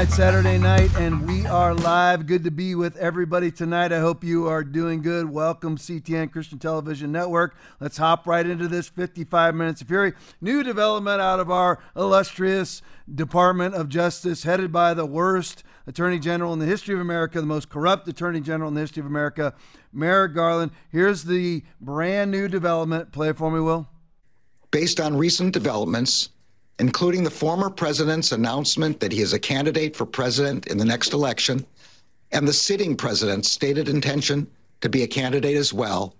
right, Saturday night, and we are live. Good to be with everybody tonight. I hope you are doing good. Welcome, CTN, Christian Television Network. Let's hop right into this 55 Minutes of Fury. New development out of our illustrious Department of Justice, headed by the worst Attorney General in the history of America, the most corrupt Attorney General in the history of America, Merrick Garland. Here's the brand new development. Play it for me, Will. Based on recent developments, including the former president's announcement that he is a candidate for president in the next election, and the sitting president's stated intention to be a candidate as well,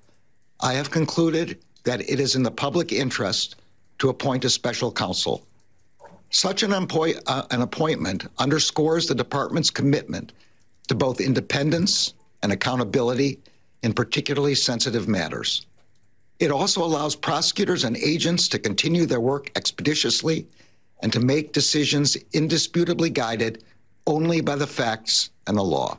I have concluded that it is in the public interest to appoint a special counsel. Such an appointment underscores the department's commitment to both independence and accountability in particularly sensitive matters. It also allows prosecutors and agents to continue their work expeditiously and to make decisions indisputably guided only by the facts and the law.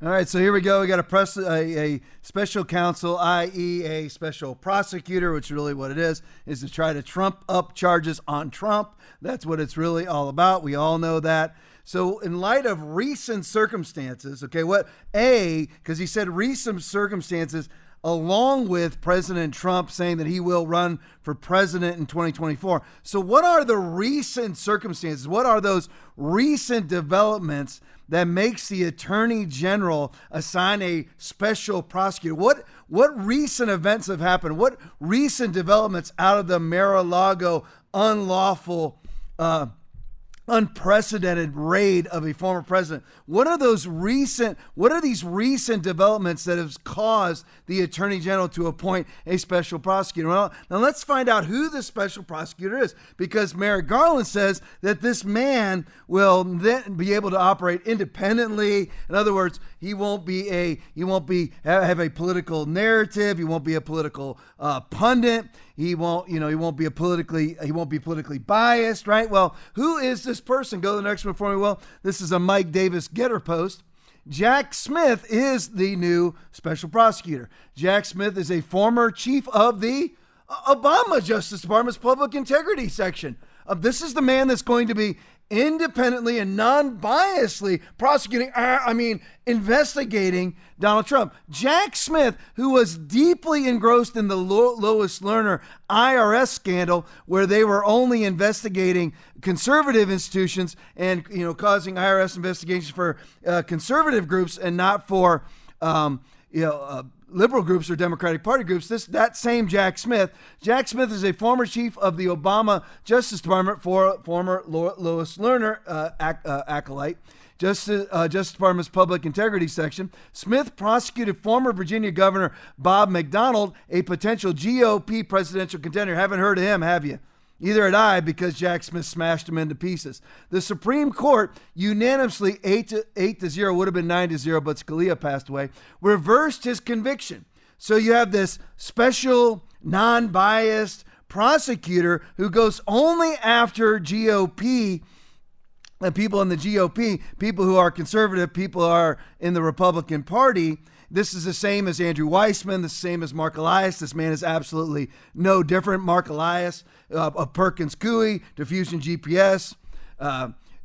All right, so here we go. We got a special counsel, i.e. a special prosecutor, which is really what it is to try to trump up charges on Trump. That's what it's really all about. We all know that. So in light of recent circumstances, okay, because he said recent circumstances, along with President Trump saying that he will run for president in 2024. So what are the recent circumstances? What are those recent developments that makes the Attorney General assign a special prosecutor? What recent events have happened? What recent developments out of the Mar-a-Lago unlawful, unprecedented raid of a former president? What are these recent developments that have caused the Attorney General to appoint a special prosecutor? Well, now let's find out who the special prosecutor is, because Merrick Garland says that this man will then be able to operate independently. In other words, he won't have a political narrative. He won't be a political pundit. He won't be politically biased, right? Well, who is this person? Go to the next one for me. Well, this is a Mike Davis Getter post. Jack Smith is the new special prosecutor. Jack Smith is a former chief of the Obama Justice Department's Public Integrity Section. This is the man that's going to be independently and non-biasedly investigating Donald Trump. Jack Smith, who was deeply engrossed in the Lois Lerner IRS scandal, where they were only investigating conservative institutions and, causing IRS investigations for conservative groups and not for, liberal groups or Democratic Party groups. That same Jack Smith is a former chief of the Obama Justice Department, for former Lois Lerner acolyte. Justice Department's Public Integrity Section. Smith prosecuted former Virginia Governor Bob McDonald, a potential GOP presidential contender. Haven't heard of him, have you? Neither had I, because Jack Smith smashed him into pieces. The Supreme Court unanimously 8-0, would have been 9-0, but Scalia passed away, reversed his conviction. So you have this special, non-biased prosecutor who goes only after GOP and people in the GOP, people who are conservative, people who are in the Republican Party. This is the same as Andrew Weissman, the same as Mark Elias. This man is absolutely no different. Mark Elias of Perkins Coie to Fusion GPS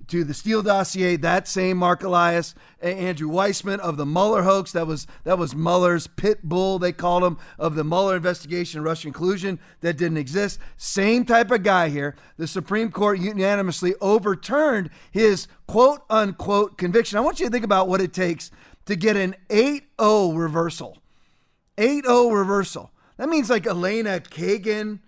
to the Steele dossier, that same Mark Elias. Andrew Weissman of the Mueller hoax, that was Mueller's pit bull, they called him, of the Mueller investigation, Russian collusion, that didn't exist. Same type of guy here. The Supreme Court unanimously overturned his quote unquote conviction. I want you to think about what it takes to get an 8-0 reversal. 8-0 reversal. That means like Elena Kagan,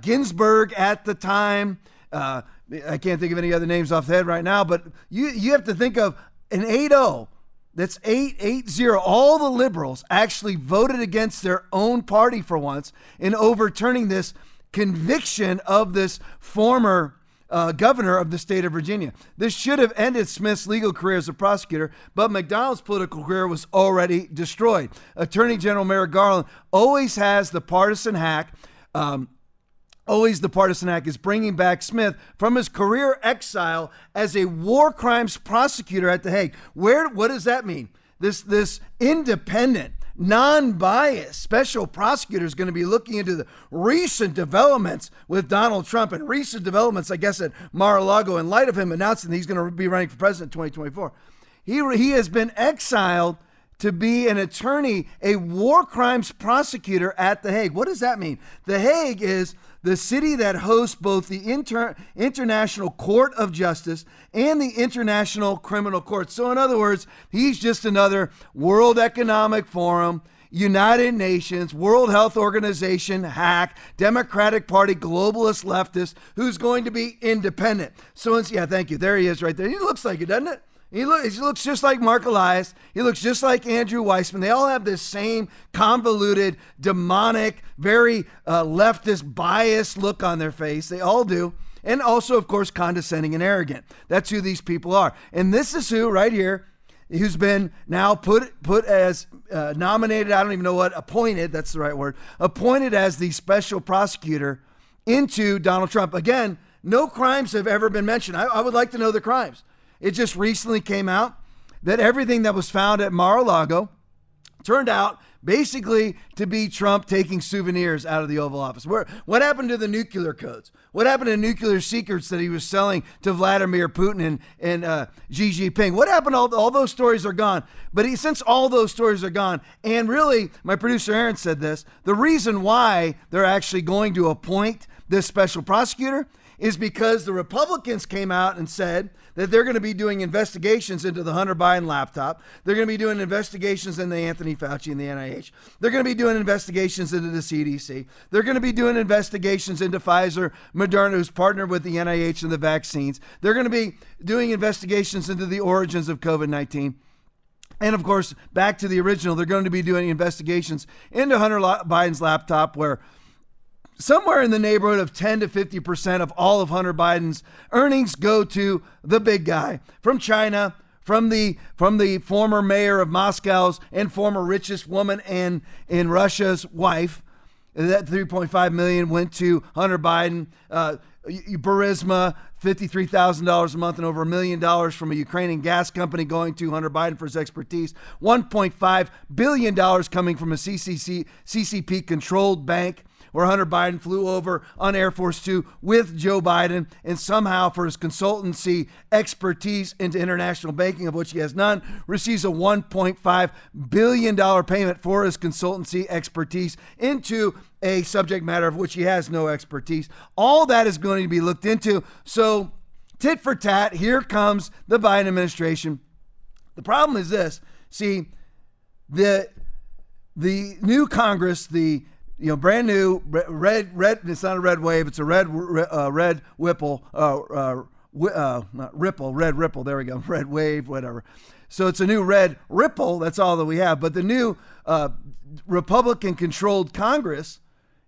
Ginsburg at the time. I can't think of any other names off the head right now, but you have to think of an 8-0. That's 8-0. All the liberals actually voted against their own party for once in overturning this conviction of this former governor of the state of Virginia. This should have ended Smith's legal career as a prosecutor, but McDonald's political career was already destroyed. Attorney General Merrick Garland always has the partisan hack. Always the partisan hack is bringing back Smith from his career exile as a war crimes prosecutor at The Hague. What does that mean? This independent, non-biased special prosecutor is going to be looking into the recent developments with Donald Trump and recent developments, I guess, at Mar-a-Lago in light of him announcing that he's going to be running for president in 2024. He has been exiled to be an attorney, a war crimes prosecutor at The Hague. What does that mean? The Hague is the city that hosts both the International Court of Justice and the International Criminal Court. So in other words, he's just another World Economic Forum, United Nations, World Health Organization hack, Democratic Party globalist leftist who's going to be independent. So yeah, thank you. There he is right there. He looks like it, doesn't it? He looks just like Mark Elias. He looks just like Andrew Weissman. They all have this same convoluted, demonic, very leftist, biased look on their face. They all do. And also, of course, condescending and arrogant. That's who these people are. And this is who right here, who's been now put as nominated, I don't even know what, appointed, that's the right word, appointed as the special prosecutor into Donald Trump. Again, no crimes have ever been mentioned. I would like to know the crimes. It just recently came out that everything that was found at Mar-a-Lago turned out basically to be Trump taking souvenirs out of the Oval Office. What happened to the nuclear codes? What happened to nuclear secrets that he was selling to Vladimir Putin and Xi Jinping? What happened? All those stories are gone. But since all those stories are gone, and really, my producer Aaron said this, the reason why they're actually going to appoint this special prosecutor is because the Republicans came out and said that they're going to be doing investigations into the Hunter Biden laptop. They're going to be doing investigations into Anthony Fauci and the NIH. They're going to be doing investigations into the CDC. They're going to be doing investigations into Pfizer, Moderna, who's partnered with the NIH and the vaccines. They're going to be doing investigations into the origins of COVID-19. And of course, back to the original, they're going to be doing investigations into Hunter Biden's laptop, where somewhere in the neighborhood of 10 to 50% of all of Hunter Biden's earnings go to the big guy from China, from the former mayor of Moscow's and former richest woman in Russia's wife. That $3.5 million went to Hunter Biden. Burisma, $53,000 a month, and over $1 million from a Ukrainian gas company going to Hunter Biden for his expertise. $1.5 billion coming from a CCP-controlled bank, where Hunter Biden flew over on Air Force Two with Joe Biden, and somehow for his consultancy expertise into international banking, of which he has none, receives a $1.5 billion payment for his consultancy expertise into a subject matter of which he has no expertise. All that is going to be looked into. So tit for tat, here comes the Biden administration. The problem is this. See, the new Congress, the brand new red. It's not a red wave. It's a red ripple. Not ripple. Red ripple. There we go. Red wave. Whatever. So it's a new red ripple. That's all that we have. But the new Republican-controlled Congress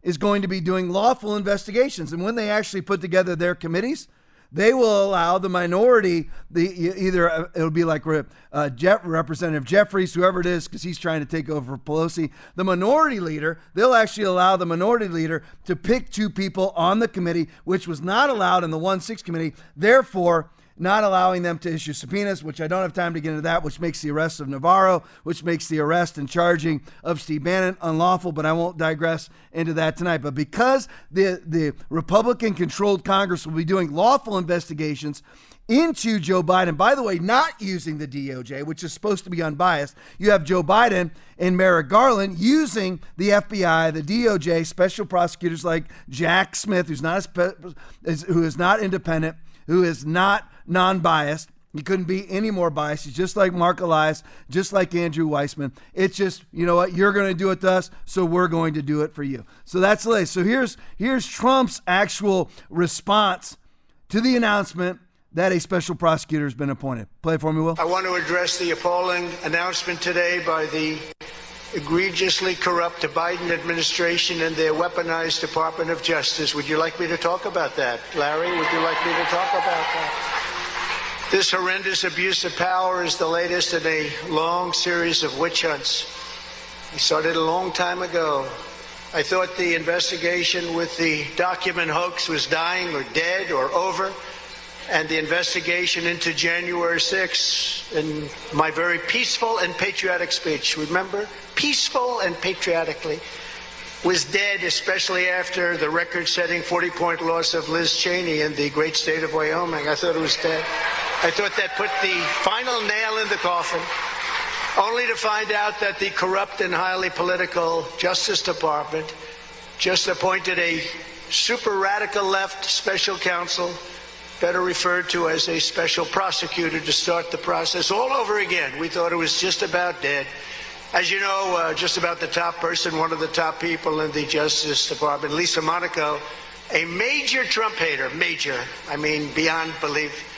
is going to be doing lawful investigations. And when they actually put together their committees, they will allow the minority, either it'll be like Representative Jeffries, whoever it is, because he's trying to take over Pelosi, the minority leader, they'll actually allow the minority leader to pick two people on the committee, which was not allowed in the 1-6 committee, therefore not allowing them to issue subpoenas, which I don't have time to get into that, which makes the arrest of Navarro, which makes the arrest and charging of Steve Bannon unlawful, but I won't digress into that tonight. But because the Republican-controlled Congress will be doing lawful investigations into Joe Biden, by the way, not using the DOJ, which is supposed to be unbiased, you have Joe Biden and Merrick Garland using the FBI, the DOJ, special prosecutors like Jack Smith, who is not independent, who is not non-biased. He couldn't be any more biased. He's just like Mark Elias, just like Andrew Weissman. It's just, you know what, you're going to do it to us, so we're going to do it for you. So that's the latest. So here's Trump's actual response to the announcement that a special prosecutor has been appointed. Play it for me, Will. I want to address the appalling announcement today by the egregiously corrupt Biden administration and their weaponized Department of Justice. Would you like me to talk about that, Larry? Would you like me to talk about that? This horrendous abuse of power is the latest in a long series of witch hunts. We started a long time ago. I thought the investigation with the document hoax was dying or dead or over. and the investigation into January 6th in my very peaceful and patriotic speech, remember, peaceful and patriotically, was dead, especially after the record-setting 40-point loss of Liz Cheney in the great state of Wyoming. I thought it was dead. I thought that put the final nail in the coffin, only to find out that the corrupt and highly political Justice Department just appointed a super-radical left special counsel, better referred to as a special prosecutor, to start the process all over again. We thought it was just about dead. As you know, just about the top person, one of the top people in the Justice Department, Lisa Monaco, a major Trump hater, major, I mean beyond belief,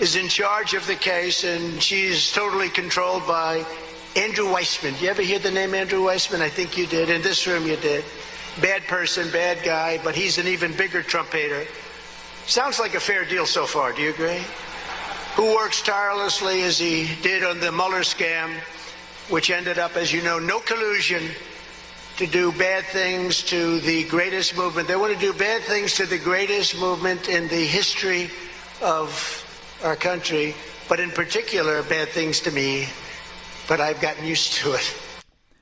is in charge of the case, and she's totally controlled by Andrew Weissman. You ever hear the name Andrew Weissman? I think you did. In this room you did. Bad person, bad guy, but he's an even bigger Trump hater. Sounds like a fair deal so far, do you agree? Who works tirelessly as he did on the Mueller scam, which ended up, as you know, no collusion, to do bad things to the greatest movement. They want to do bad things to the greatest movement in the history of our country, but in particular, bad things to me, but I've gotten used to it.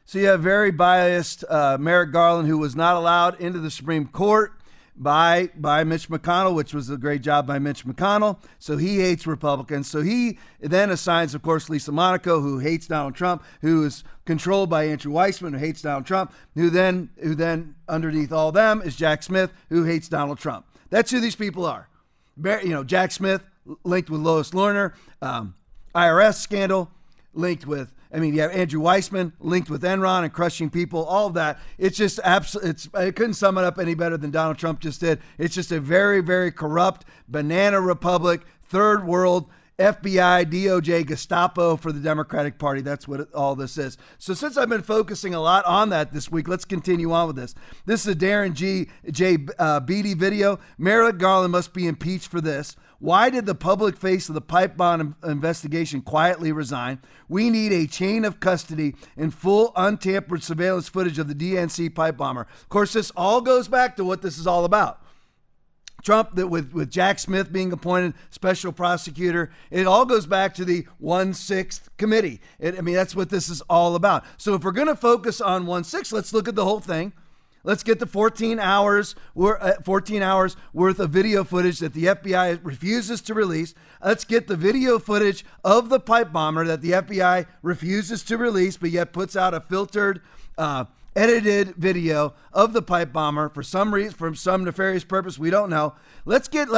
So you have very biased Merrick Garland, who was not allowed into the Supreme Court by Mitch McConnell, which was a great job by Mitch McConnell. So he hates Republicans. So he then assigns, of course, Lisa Monaco, who hates Donald Trump, who is controlled by Andrew Weissman, who hates Donald Trump, who then underneath all them is Jack Smith, who hates Donald Trump. That's who these people are. You know, Jack Smith linked with Lois Lerner, IRS scandal linked with, you have Andrew Weissman linked with Enron and crushing people, all of that. It's just I couldn't sum it up any better than Donald Trump just did. It's just a very, very corrupt banana republic, third world, FBI, DOJ, Gestapo for the Democratic Party. That's what all this is. So since I've been focusing a lot on that this week, let's continue on with this. This is a Darren J. Beattie video. Merrick Garland must be impeached for this. Why did the public face of the pipe bomb investigation quietly resign? We need a chain of custody and full untampered surveillance footage of the DNC pipe bomber. Of course, this all goes back to what this is all about. Trump, with Jack Smith being appointed special prosecutor, it all goes back to the 1/6 committee. That's what this is all about. So if we're going to focus on 1/6, let's look at the whole thing. Let's get the 14 hours worth of video footage that the FBI refuses to release. Let's get the video footage of the pipe bomber that the FBI refuses to release, but yet puts out a filtered, edited video of the pipe bomber for some reason, for some nefarious purpose. We don't know. Let's get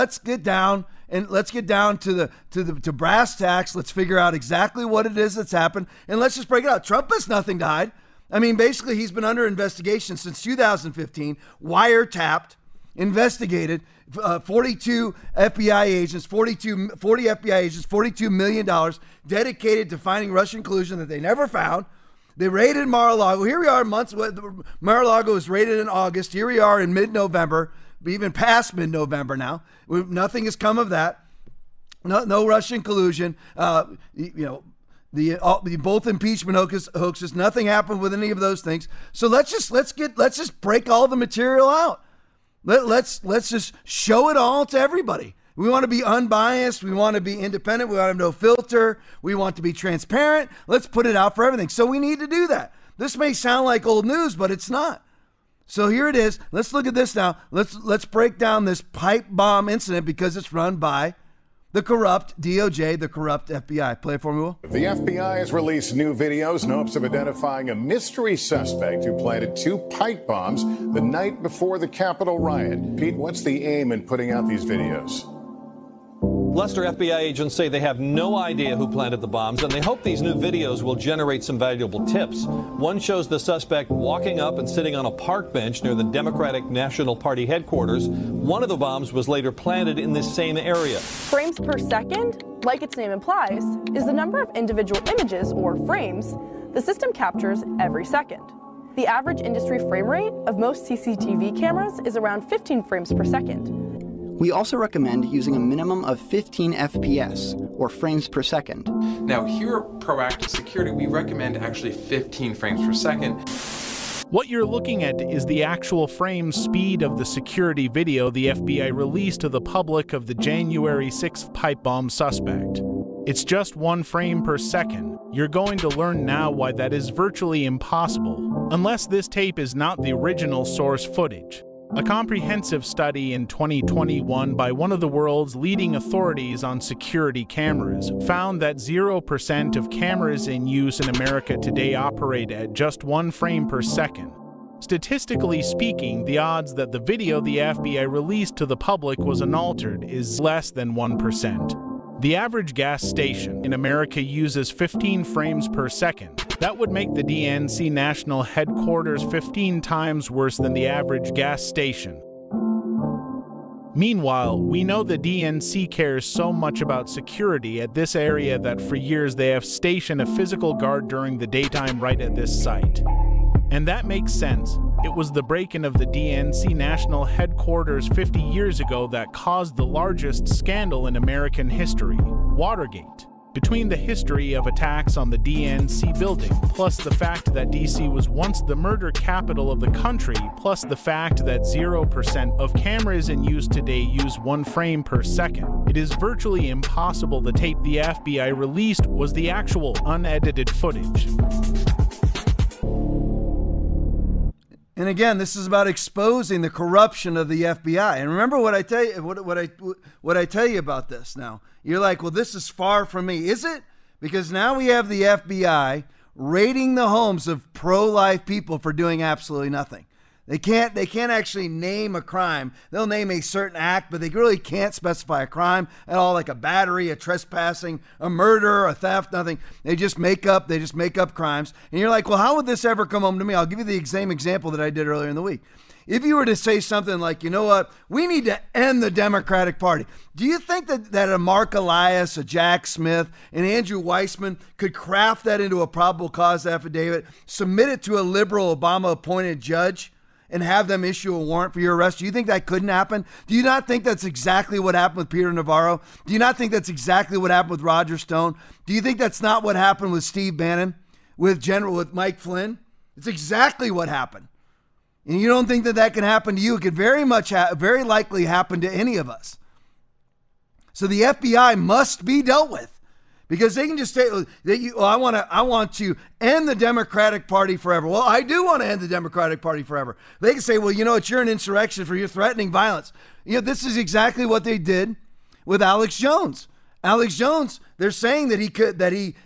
down to brass tacks. Let's figure out exactly what it is that's happened. And let's just break it out. Trump has nothing to hide. Basically, he's been under investigation since 2015, wiretapped, investigated, 42 FBI agents, 40 FBI agents, $42 million dedicated to finding Russian collusion that they never found. They raided Mar-a-Lago. Here we are months. Mar-a-Lago was raided in August. Here we are in mid-November, even past mid-November now. Nothing has come of that. No Russian collusion. Both impeachment hoaxes. Nothing happened with any of those things. So let's just break all the material out. Let's just show it all to everybody. We want to be unbiased. We want to be independent. We want to have no filter. We want to be transparent. Let's put it out for everything. So we need to do that. This may sound like old news, but it's not. So here it is. Let's look at this now. Let's break down this pipe bomb incident because it's run by the corrupt DOJ, the corrupt FBI. Play it for me, Will. The FBI has released new videos in hopes of identifying a mystery suspect who planted two pipe bombs the night before the Capitol riot. Pete, what's the aim in putting out these videos? Lester, FBI agents say they have no idea who planted the bombs, and they hope these new videos will generate some valuable tips. One shows the suspect walking up and sitting on a park bench near the Democratic National Party headquarters. One of the bombs was later planted in this same area. Frames per second, like its name implies, is the number of individual images or frames the system captures every second. The average industry frame rate of most CCTV cameras is around 15 frames per second. We also recommend using a minimum of 15 FPS, or frames per second. Now, here at Proactive Security, we recommend actually 15 frames per second. What you're looking at is the actual frame speed of the security video the FBI released to the public of the January 6th pipe bomb suspect. It's just 1 frame per second. You're going to learn now why that is virtually impossible, unless this tape is not the original source footage. A comprehensive study in 2021 by one of the world's leading authorities on security cameras found that 0% of cameras in use in America today operate at just 1 frame per second. Statistically speaking, the odds that the video the FBI released to the public was unaltered is less than 1%. The average gas station in America uses 15 frames per second. That would make the DNC National Headquarters 15 times worse than the average gas station. Meanwhile, we know the DNC cares so much about security at this area that for years they have stationed a physical guard during the daytime right at this site. And that makes sense. It was the break-in of the DNC National Headquarters 50 years ago that caused the largest scandal in American history, Watergate. Between the history of attacks on the DNC building, plus the fact that DC was once the murder capital of the country, plus the fact that 0% of cameras in use today use 1 frame per second, it is virtually impossible the tape the FBI released was the actual unedited footage. And again, this is about exposing the corruption of the FBI. And remember what I tell you, what I tell you about this now. You're like, well, this is far from me. Is it? Because now we have the FBI raiding the homes of pro-life people for doing absolutely nothing. They can't actually name a crime. They'll name a certain act, but they really can't specify a crime at all, like a battery, a trespassing, a murder, a theft, nothing. They just make up crimes. And you're like, well, how would this ever come home to me? I'll give you the same example that I did earlier in the week. If you were to say something like, you know what, we need to end the Democratic Party. Do you think that a Mark Elias, a Jack Smith, and Andrew Weissman could craft that into a probable cause affidavit, submit it to a liberal Obama-appointed judge, and have them issue a warrant for your arrest? Do you think that couldn't happen? Do you not think that's exactly what happened with Peter Navarro? Do you not think that's exactly what happened with Roger Stone? Do you think that's not what happened with Steve Bannon, with Mike Flynn? It's exactly what happened. And you don't think that can happen to you. It could very likely happen to any of us. So the FBI must be dealt with, because they can just say that I want to end the Democratic Party forever. Well, I do want to end the Democratic Party forever. They can say, well, you know what? You're an insurrection for you're threatening violence. You know, this is exactly what they did with Alex Jones. Alex Jones, they're saying that he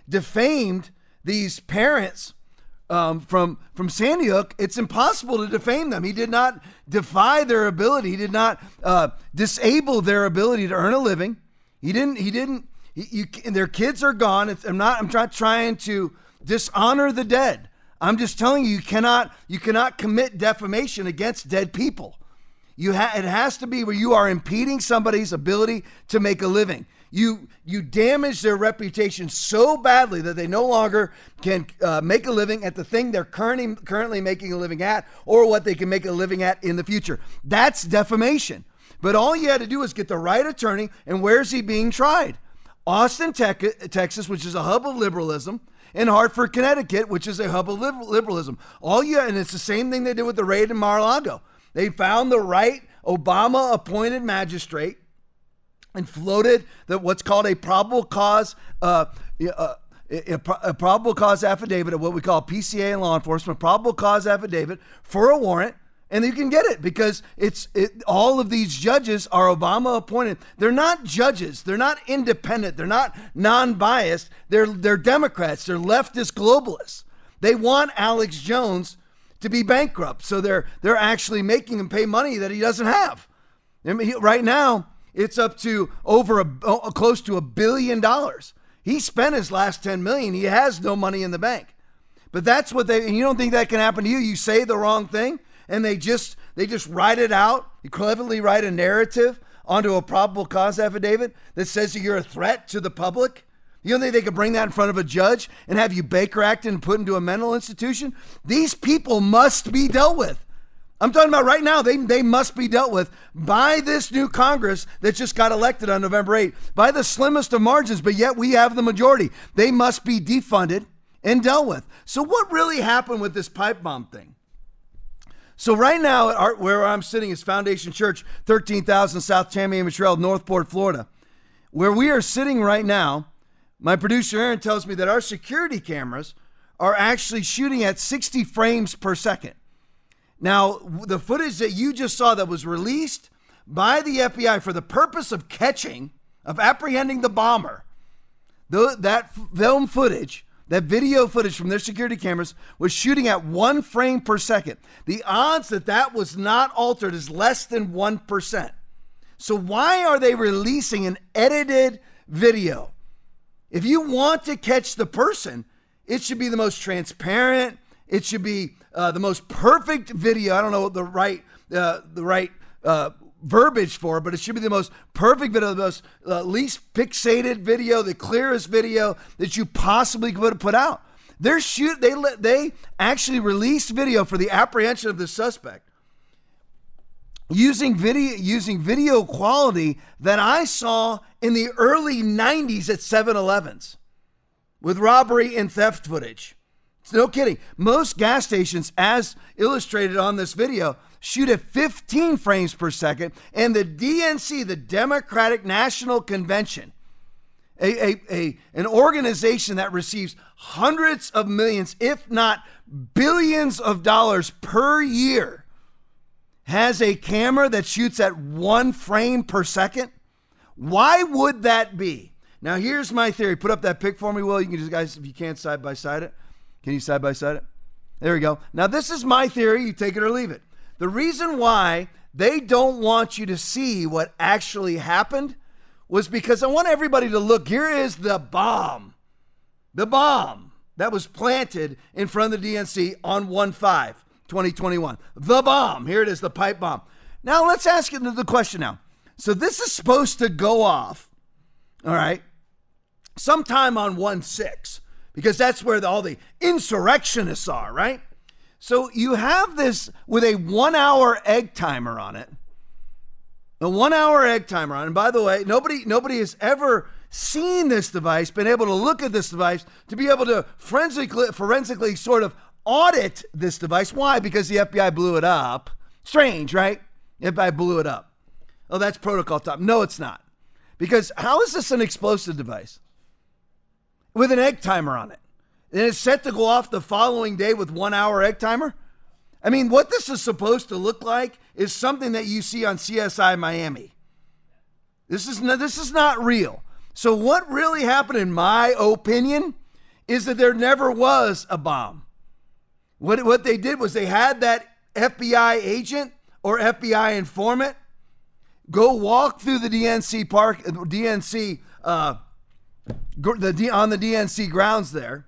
defamed these parents. From Sandy Hook, it's impossible to defame them. He did not defy their ability. He did not disable their ability to earn a living. Their kids are gone. I'm not trying to dishonor the dead. I'm just telling you, you cannot commit defamation against dead people. It has to be where you are impeding somebody's ability to make a living. You damage their reputation so badly that they no longer can make a living at the thing they're currently making a living at, or what they can make a living at in the future. That's defamation. But all you had to do is get the right attorney, and where's he being tried? Austin, Texas, which is a hub of liberalism, and Hartford, Connecticut, which is a hub of liberalism. And it's the same thing they did with the raid in Mar-a-Lago. They found the right Obama-appointed magistrate and floated what's called a probable cause probable cause affidavit, of what we call PCA in law enforcement, probable cause affidavit for a warrant, and you can get it because all of these judges are Obama appointed. They're not judges. They're not independent. They're not non-biased. They're Democrats. They're leftist globalists. They want Alex Jones to be bankrupt, so they're actually making him pay money that he doesn't have. I mean, right now, it's up to close to $1 billion. He spent his last 10 million. He has no money in the bank. But that's what and you don't think that can happen to you. You say the wrong thing and they just write it out. You cleverly write a narrative onto a probable cause affidavit that says that you're a threat to the public. You don't think they could bring that in front of a judge and have you Baker acted and put into a mental institution? These people must be dealt with. I'm talking about right now. They must be dealt with by this new Congress that just got elected on November 8th by the slimmest of margins, but yet we have the majority. They must be defunded and dealt with. So what really happened with this pipe bomb thing? So right now, where I'm sitting is Foundation Church, 13,000 South Tamiami Trail, Northport, Florida. Where we are sitting right now, my producer Aaron tells me that our security cameras are actually shooting at 60 frames per second. Now, the footage that you just saw that was released by the FBI for the purpose of apprehending the bomber, that film footage, that video footage from their security cameras was shooting at 1 frame per second. The odds that that was not altered is less than 1%. So why are they releasing an edited video? If you want to catch the person, it should be the most transparent. It should be the most perfect video. I don't know the right verbiage for it, but it should be the most perfect video, the most least pixelated video, the clearest video that you possibly could put out. They actually released video for the apprehension of the suspect using video quality that I saw in the early 90s at 7-Elevens with robbery and theft footage. It's no kidding. Most gas stations, as illustrated on this video, shoot at 15 frames per second, and the DNC, the Democratic National Convention, an organization that receives hundreds of millions, if not billions of dollars per year, has a camera that shoots at 1 frame per second. Why would that be? Now, here's my theory. Put up that pic for me, Will. You can just, guys, if you can't side-by-side it. Can you side-by-side it? There we go. Now, this is my theory. You take it or leave it. The reason why they don't want you to see what actually happened was because I want everybody to look. Here is the bomb. The bomb that was planted in front of the DNC on 1/5/2021. The bomb. Here it is, the pipe bomb. Now, let's ask you the question now. So this is supposed to go off, all right, sometime on 1/6, because that's where all the insurrectionists are, right? So you have this with a 1 hour egg timer on it. A 1 hour egg timer on it. And by the way, nobody has ever seen this device, been able to look at this device, to be able to forensically sort of audit this device. Why? Because the FBI blew it up. Strange, right? The FBI blew it up. Oh, that's protocol time. No, it's not. Because how is this an explosive device with an egg timer on it? And it's set to go off the following day with 1 hour egg timer? I mean, what this is supposed to look like is something that you see on CSI Miami. This is not real. So what really happened, in my opinion, is that there never was a bomb. What they did was they had that FBI agent or FBI informant go walk through the DNC park, on the DNC grounds there,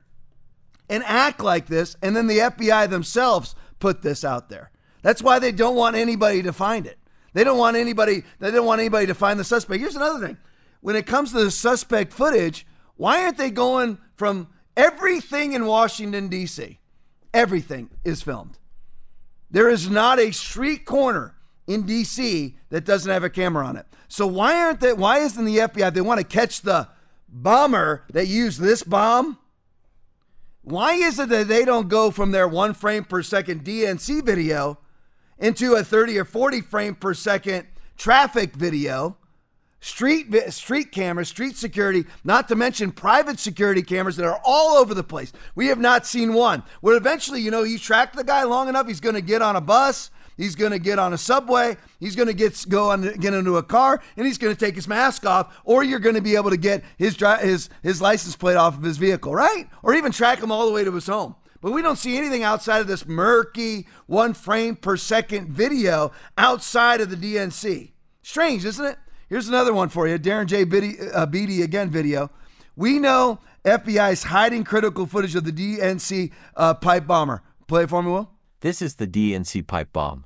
and act like this, and then the FBI themselves put this out there. That's why they don't want anybody to find it. They don't want anybody to find the suspect. Here's another thing. When it comes to the suspect footage, why aren't they going from everything in Washington, D.C.? Everything is filmed. There is not a street corner in D.C. that doesn't have a camera on it. So why isn't the FBI, they want to catch the bomber that used this bomb? Why is it that they don't go from their 1 frame per second DNC video into a 30 or 40 frame per second traffic video, street cameras, street security, not to mention private security cameras that are all over the place? We have not seen one. Where eventually, you track the guy long enough, he's going to get on a bus, he's going to get on a subway, he's going to get into a car, and he's going to take his mask off, or you're going to be able to get his license plate off of his vehicle, right? Or even track him all the way to his home. But we don't see anything outside of this murky 1 frame per second video outside of the DNC. Strange, isn't it? Here's another one for you. Darren J. Beattie again video. We know FBI is hiding critical footage of the DNC pipe bomber. Play it for me, Will. This is the DNC pipe bomb.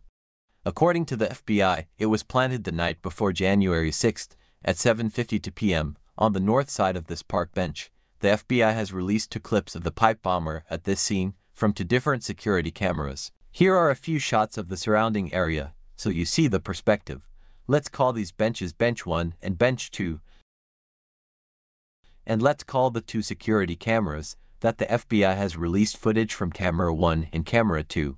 According to the FBI, it was planted the night before January 6th at 7:52 p.m. on the north side of this park bench. The FBI has released two clips of the pipe bomber at this scene from two different security cameras. Here are a few shots of the surrounding area, so you see the perspective. Let's call these benches Bench 1 and Bench 2. And let's call the two security cameras that the FBI has released footage from Camera 1 and Camera 2.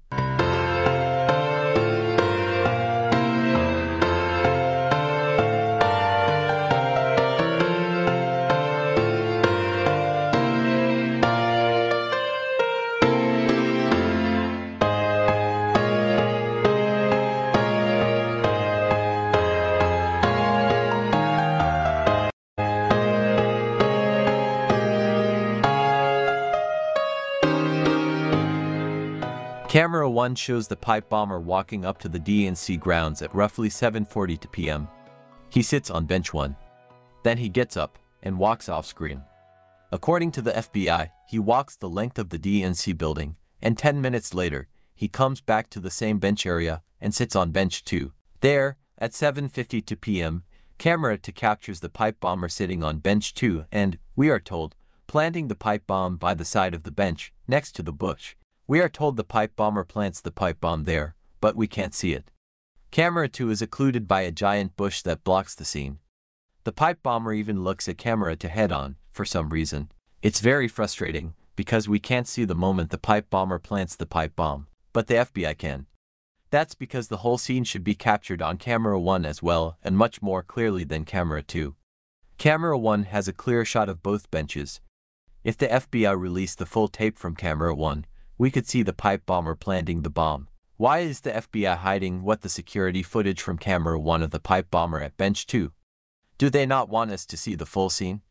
Camera 1 shows the pipe bomber walking up to the DNC grounds at roughly 7:42 p.m. He sits on bench 1. Then he gets up and walks off screen. According to the FBI, he walks the length of the DNC building, and 10 minutes later, he comes back to the same bench area and sits on bench 2. There, at 7:52 p.m., Camera 2 captures the pipe bomber sitting on bench 2 and, we are told, planting the pipe bomb by the side of the bench, next to the bush. We are told the pipe bomber plants the pipe bomb there, but we can't see it. Camera 2 is occluded by a giant bush that blocks the scene. The pipe bomber even looks at Camera 2 head-on, for some reason. It's very frustrating, because we can't see the moment the pipe bomber plants the pipe bomb, but the FBI can. That's because the whole scene should be captured on Camera 1 as well, and much more clearly than Camera 2. Camera 1 has a clear shot of both benches. If the FBI released the full tape from Camera 1, we could see the pipe bomber planting the bomb. Why is the FBI hiding what the security footage from Camera 1 of the pipe bomber at bench 2? Do they not want us to see the full scene?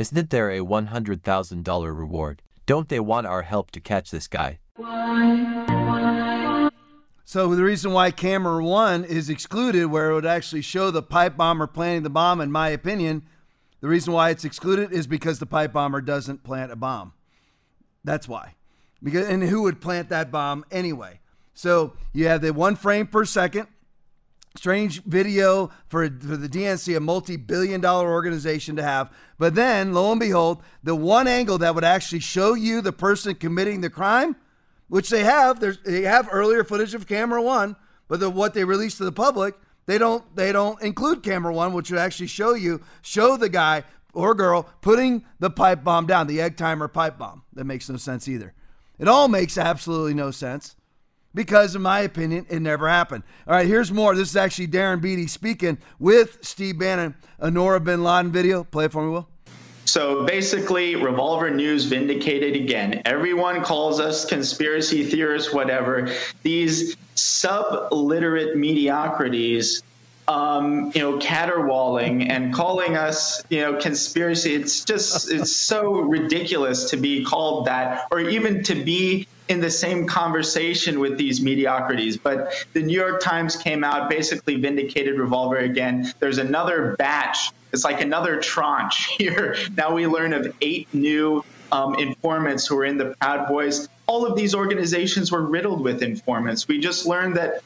Isn't there a $100,000 reward? Don't they want our help to catch this guy? So the reason why Camera 1 is excluded, where it would actually show the pipe bomber planting the bomb, in my opinion, the reason why it's excluded is because the pipe bomber doesn't plant a bomb. That's why. Because, and who would plant that bomb anyway? So you have the 1 frame per second. Strange video for the DNC, a multi-billion-dollar organization to have. But then, lo and behold, the one angle that would actually show you the person committing the crime, which they have. They have earlier footage of Camera 1, but what they released to the public, they don't include Camera 1, which would actually show the guy or girl putting the pipe bomb down, the egg timer pipe bomb. That makes no sense either. It all makes absolutely no sense. Because, in my opinion, it never happened. All right, here's more. This is actually Darren Beattie speaking with Steve Bannon, a Nora bin Laden video. Play it for me, Will. So basically, Revolver News vindicated again. Everyone calls us conspiracy theorists, whatever. These subliterate mediocrities, caterwauling and calling us, conspiracy. It's so ridiculous to be called that, or even to be in the same conversation with these mediocrities. But the New York Times came out, basically vindicated Revolver again. There's another batch. It's like another tranche here. Now we learn of 8 new informants who are in the Proud Boys. All of these organizations were riddled with informants. We just learned that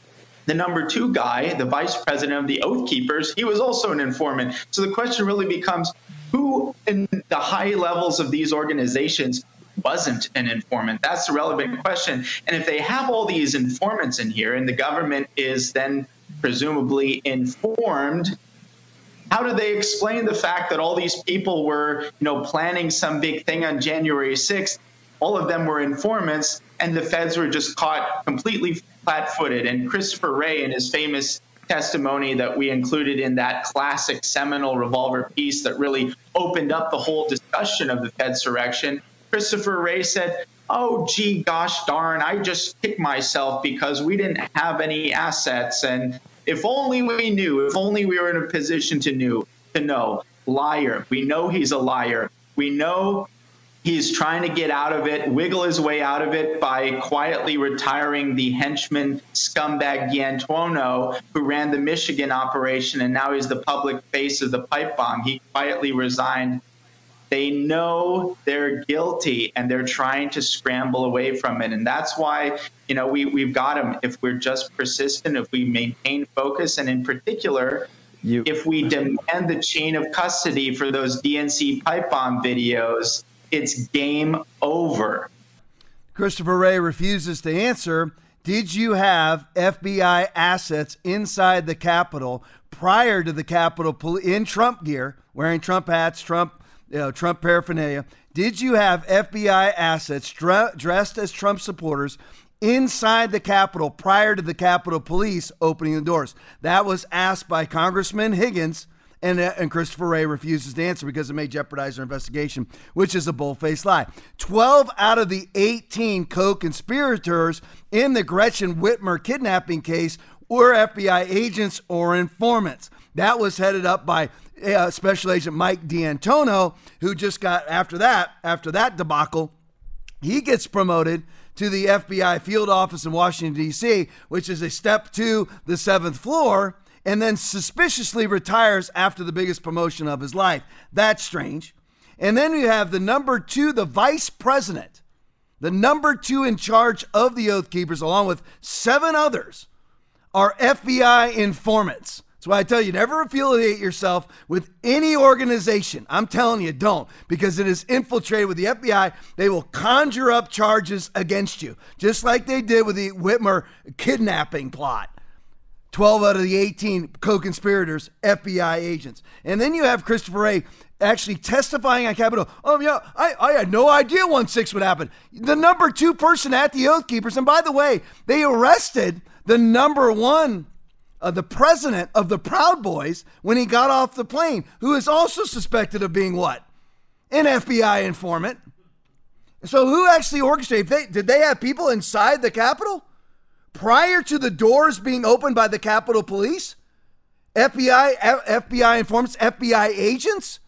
the number 2 guy, the vice president of the Oath Keepers, he was also an informant. So the question really becomes, who in the high levels of these organizations wasn't an informant? That's the relevant question. And if they have all these informants in here and the government is then presumably informed, how do they explain the fact that all these people were, planning some big thing on January 6th? All of them were informants, and the feds were just caught completely flat-footed. And Christopher Wray, in his famous testimony that we included in that classic seminal Revolver piece that really opened up the whole discussion of the Fedsurrection, Christopher Wray said, oh, gee, gosh darn, I just kicked myself because we didn't have any assets. And if only we knew, if only we were in a position to know. Liar. We know he's a liar. We know he's trying to get out of it, wiggle his way out of it by quietly retiring the henchman scumbag Giantuono, who ran the Michigan operation, and now he's the public face of the pipe bomb. He quietly resigned. They know they're guilty, and they're trying to scramble away from it. And that's why, we've got them. If we're just persistent, if we maintain focus, and in particular, if we demand the chain of custody for those DNC pipe bomb videos, it's game over. Christopher Wray refuses to answer. Did you have FBI assets inside the Capitol prior to the Capitol in Trump gear, wearing Trump hats, Trump paraphernalia? Did you have FBI assets dressed as Trump supporters inside the Capitol prior to the Capitol Police opening the doors? That was asked by Congressman Higgins, and Christopher Wray refuses to answer because it may jeopardize their investigation, which is a bold-faced lie. 12 out of the 18 co-conspirators in the Gretchen Whitmer kidnapping case were FBI agents or informants. That was headed up by Special Agent Mike D'Antono, who just got, after that debacle, He gets promoted to the FBI field office in Washington, D.C., which is a step to the 7th floor, and then suspiciously retires after the biggest promotion of his life. That's strange. And then you have the number two, the vice president, the number two in charge of the Oath Keepers, along with seven others, are FBI informants. That's why I tell you, never affiliate yourself with any organization. I'm telling you, don't, because it is infiltrated with the FBI. They will conjure up charges against you, just like they did with the Whitmer kidnapping plot. 12 out of the 18 co-conspirators, FBI agents. And then you have Christopher Wray actually testifying on Capitol. Oh, yeah, I had no idea 1/6 would happen. The number two person at the Oath Keepers, and by the way, they arrested the number one, the president of the Proud Boys, when he got off the plane, who is also suspected of being what? An FBI informant. So who actually orchestrated? Did they have people inside the Capitol? Prior to the doors being opened by the Capitol Police? FBI informants, FBI agents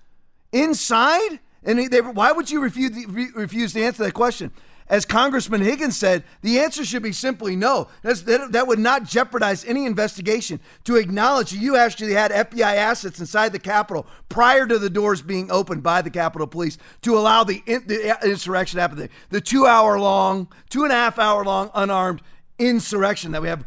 inside? And why would you refuse to answer that question? As Congressman Higgins said, the answer should be simply no. That would not jeopardize any investigation to acknowledge that you actually had FBI assets inside the Capitol prior to the doors being opened by the Capitol Police to allow the insurrection to happen. The 2.5-hour long unarmed insurrection that we have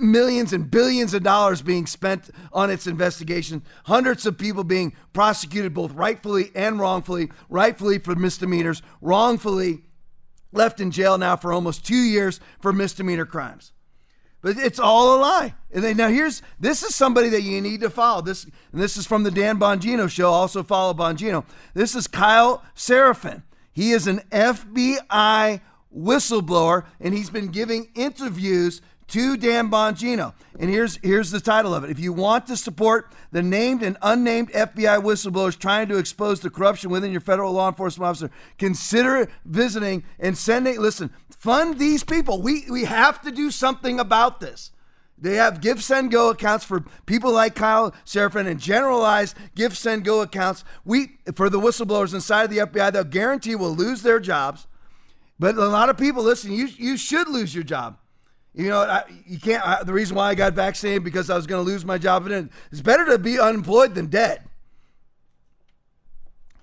millions and billions of dollars being spent on its investigation, hundreds of people being prosecuted both rightfully and wrongfully, rightfully for misdemeanors, wrongfully left in jail now for almost 2 years for misdemeanor crimes. But it's all a lie. And then, now this is somebody that you need to follow. This is from the Dan Bongino show. Also follow Bongino. This is Kyle Seraphin. He is an FBI whistleblower, and he's been giving interviews to Dan Bongino. And here's the title of it. If you want to support the named and unnamed FBI whistleblowers trying to expose the corruption within your federal law enforcement officer, consider visiting and sending, listen, fund these people. We have to do something about this. They have give, send, go accounts for people like Kyle Seraphin and generalized give, send, go accounts. For the whistleblowers inside of the FBI, they'll guarantee will lose their jobs. But a lot of people, listen, you should lose your job. You know, the reason why I got vaccinated because I was going to lose my job. It's better to be unemployed than dead.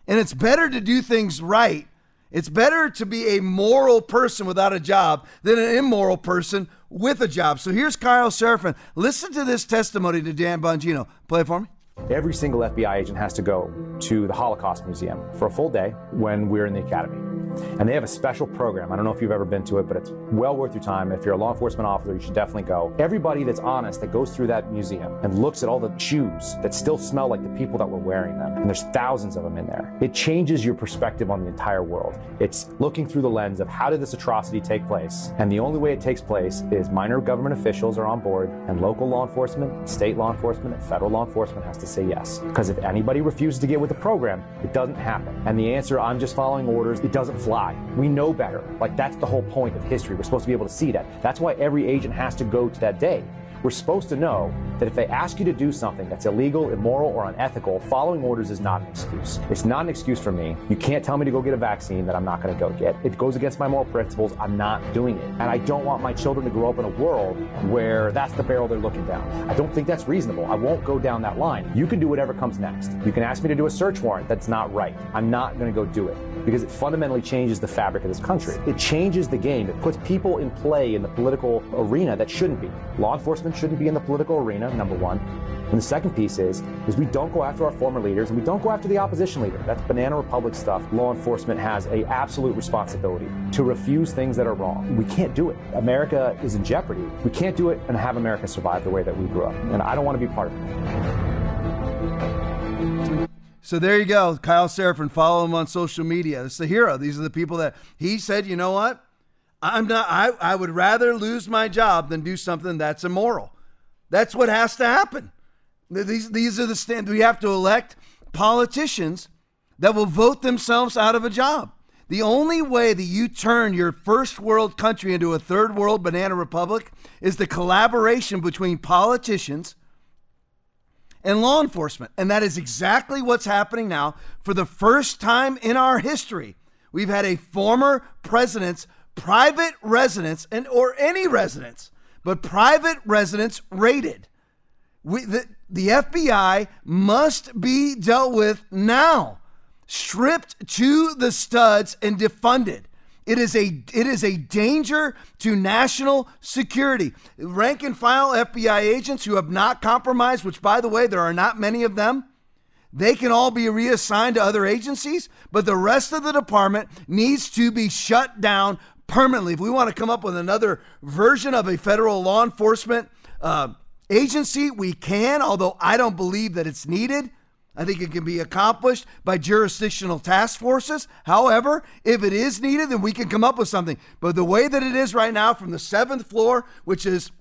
And it's better to do things right. It's better to be a moral person without a job than an immoral person with a job. So here's Kyle Seraphin. Listen to this testimony to Dan Bongino. Play it for me. Every single FBI agent has to go to the Holocaust Museum for a full day when we're in the academy. And they have a special program. I don't know if you've ever been to it, but it's well worth your time. If you're a law enforcement officer, you should definitely go. Everybody that's honest that goes through that museum and looks at all the shoes that still smell like the people that were wearing them, and there's thousands of them in there, it changes your perspective on the entire world. It's looking through the lens of how did this atrocity take place? And the only way it takes place is minor government officials are on board, and local law enforcement, state law enforcement, and federal law enforcement has to say yes. Because if anybody refuses to get with the program, it doesn't happen. And the answer, I'm just following orders, it doesn't fly. We know better. Like, that's the whole point of history. We're supposed to be able to see that. That's why every agent has to go to that day. We're supposed to know that if they ask you to do something that's illegal, immoral, or unethical, following orders is not an excuse. It's not an excuse for me. You can't tell me to go get a vaccine that I'm not going to go get. It goes against my moral principles. I'm not doing it. And I don't want my children to grow up in a world where that's the barrel they're looking down. I don't think that's reasonable. I won't go down that line. You can do whatever comes next. You can ask me to do a search warrant. That's not right. I'm not going to go do it because it fundamentally changes the fabric of this country. It changes the game. It puts people in play in the political arena that shouldn't be. Law enforcement shouldn't be in the political arena, number one. And the second piece is we don't go after our former leaders, and we don't go after the opposition leader. That's banana republic stuff. Law enforcement has an absolute responsibility to refuse things that are wrong. We can't do it. America is in jeopardy. We can't do it and have America survive the way that we grew up. And I don't want to be part of it. So there you go. Kyle Seraphin, follow him on social media. It's the hero. These are the people that he said, you know what? I would rather lose my job than do something that's immoral. That's what has to happen. These are the standards. We have to elect politicians that will vote themselves out of a job. The only way that you turn your first world country into a third world banana republic is the collaboration between politicians and law enforcement. And that is exactly what's happening now for the first time in our history. We've had a former president's private residence, and or any residence, but private residence raided. The FBI must be dealt with now, stripped to the studs and defunded. It is a danger to national security. Rank and file FBI agents who have not compromised, which by the way, there are not many of them. They can all be reassigned to other agencies, but the rest of the department needs to be shut down permanently. If we want to come up with another version of a federal law enforcement agency, we can, although I don't believe that it's needed. I think it can be accomplished by jurisdictional task forces. However, if it is needed, then we can come up with something. But the way that it is right now, from the 7th floor, which is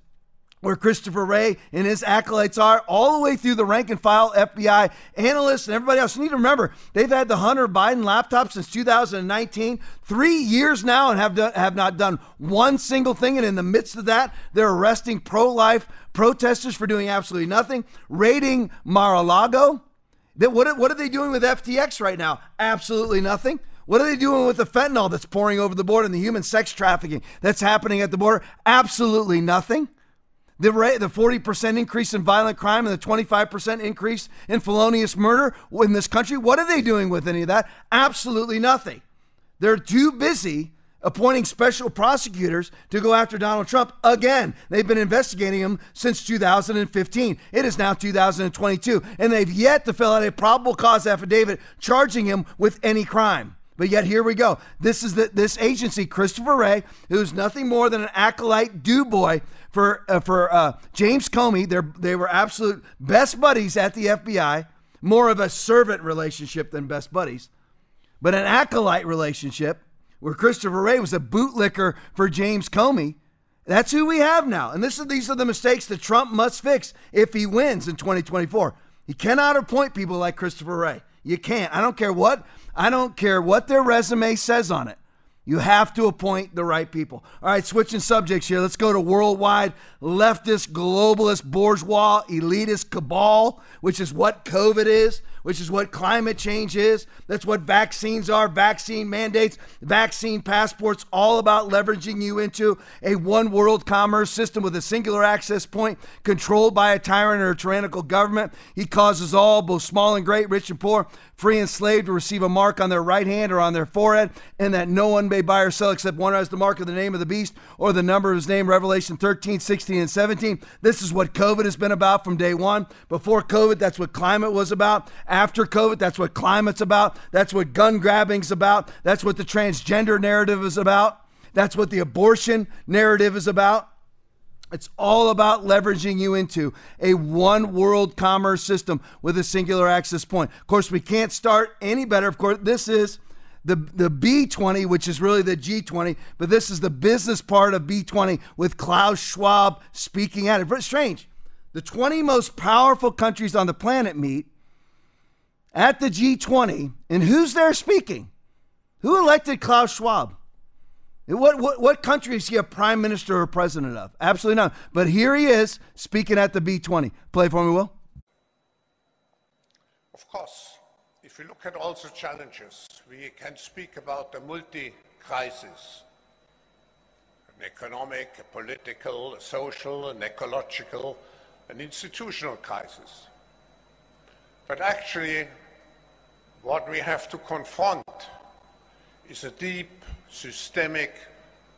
where Christopher Wray and his acolytes are, all the way through the rank and file FBI analysts and everybody else. You need to remember, they've had the Hunter Biden laptop since 2019, 3 years now, and have not done one single thing. And in the midst of that, they're arresting pro-life protesters for doing absolutely nothing, raiding Mar-a-Lago. What are they doing with FTX right now? Absolutely nothing. What are they doing with the fentanyl that's pouring over the border and the human sex trafficking that's happening at the border? Absolutely nothing. The 40% increase in violent crime and the 25% increase in felonious murder in this country, what are they doing with any of that? Absolutely nothing. They're too busy appointing special prosecutors to go after Donald Trump again. They've been investigating him since 2015. It is now 2022, and they've yet to fill out a probable cause affidavit charging him with any crime. But yet here we go. This is this agency, Christopher Wray, who's nothing more than an acolyte do boy for James Comey. They were absolute best buddies at the FBI, more of a servant relationship than best buddies, but an acolyte relationship where Christopher Wray was a bootlicker for James Comey. That's who we have now. And these are the mistakes that Trump must fix if he wins in 2024. He cannot appoint people like Christopher Wray. You can't. I don't care what their resume says on it. You have to appoint the right people. All right, switching subjects here. Let's go to worldwide leftist, globalist, bourgeois, elitist cabal, which is what COVID is, which is what climate change is. That's what vaccines are, vaccine mandates, vaccine passports, all about leveraging you into a one world commerce system with a singular access point controlled by a tyrant or a tyrannical government. He causes all, both small and great, rich and poor, free and slave, to receive a mark on their right hand or on their forehead, and that no one may buy or sell except one who has the mark of the name of the beast or the number of his name, Revelation 13, 16, and 17. This is what COVID has been about from day one. Before COVID, that's what climate was about. After COVID, that's what climate's about. That's what gun grabbing's about. That's what the transgender narrative is about. That's what the abortion narrative is about. It's all about leveraging you into a one world commerce system with a singular access point. Of course, we can't start any better. Of course, this is the B20, which is really the G20, but this is the business part of B20 with Klaus Schwab speaking at it. It's strange. The 20 most powerful countries on the planet meet at the G20, and who's there speaking? Who elected Klaus Schwab? What country is he a prime minister or president of? Absolutely not. But here he is speaking at the B20. Play for me, Will. Of course, if you look at all the challenges, we can speak about a multi-crisis, an economic, a political, a social, an ecological, an institutional crisis. But actually, what we have to confront is a deep, systemic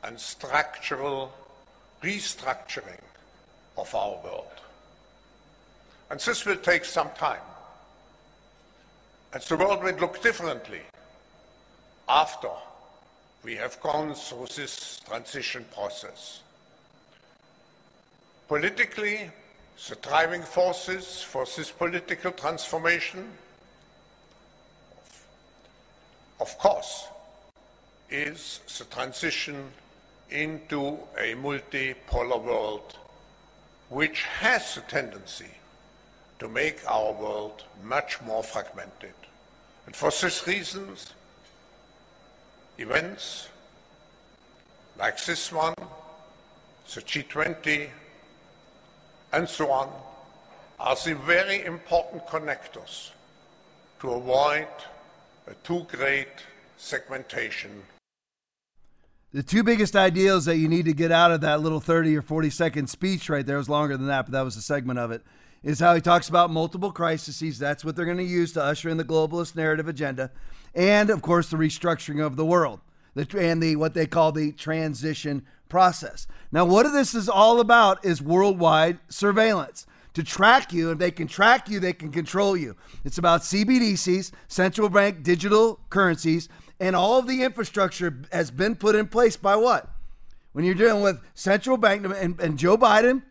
and structural restructuring of our world. And this will take some time. And the world will look differently after we have gone through this transition process. Politically, the driving forces for this political transformation, of course, is the transition into a multipolar world, which has a tendency to make our world much more fragmented. And for these reasons, events like this one, the G20, and so on, are the very important connectors to avoid a too great segmentation. The two biggest ideals that you need to get out of that little 30 or 40 second speech right there, it was longer than that, but that was a segment of it, is how he talks about multiple crises. That's what they're going to use to usher in the globalist narrative agenda. And of course, the restructuring of the world and the what they call the transition process. Now, what this is all about is worldwide surveillance to track you. If they can track you, they can control you. It's about CBDCs, central bank digital currencies, and all of the infrastructure has been put in place by what? When you're dealing with central bank and Joe Biden,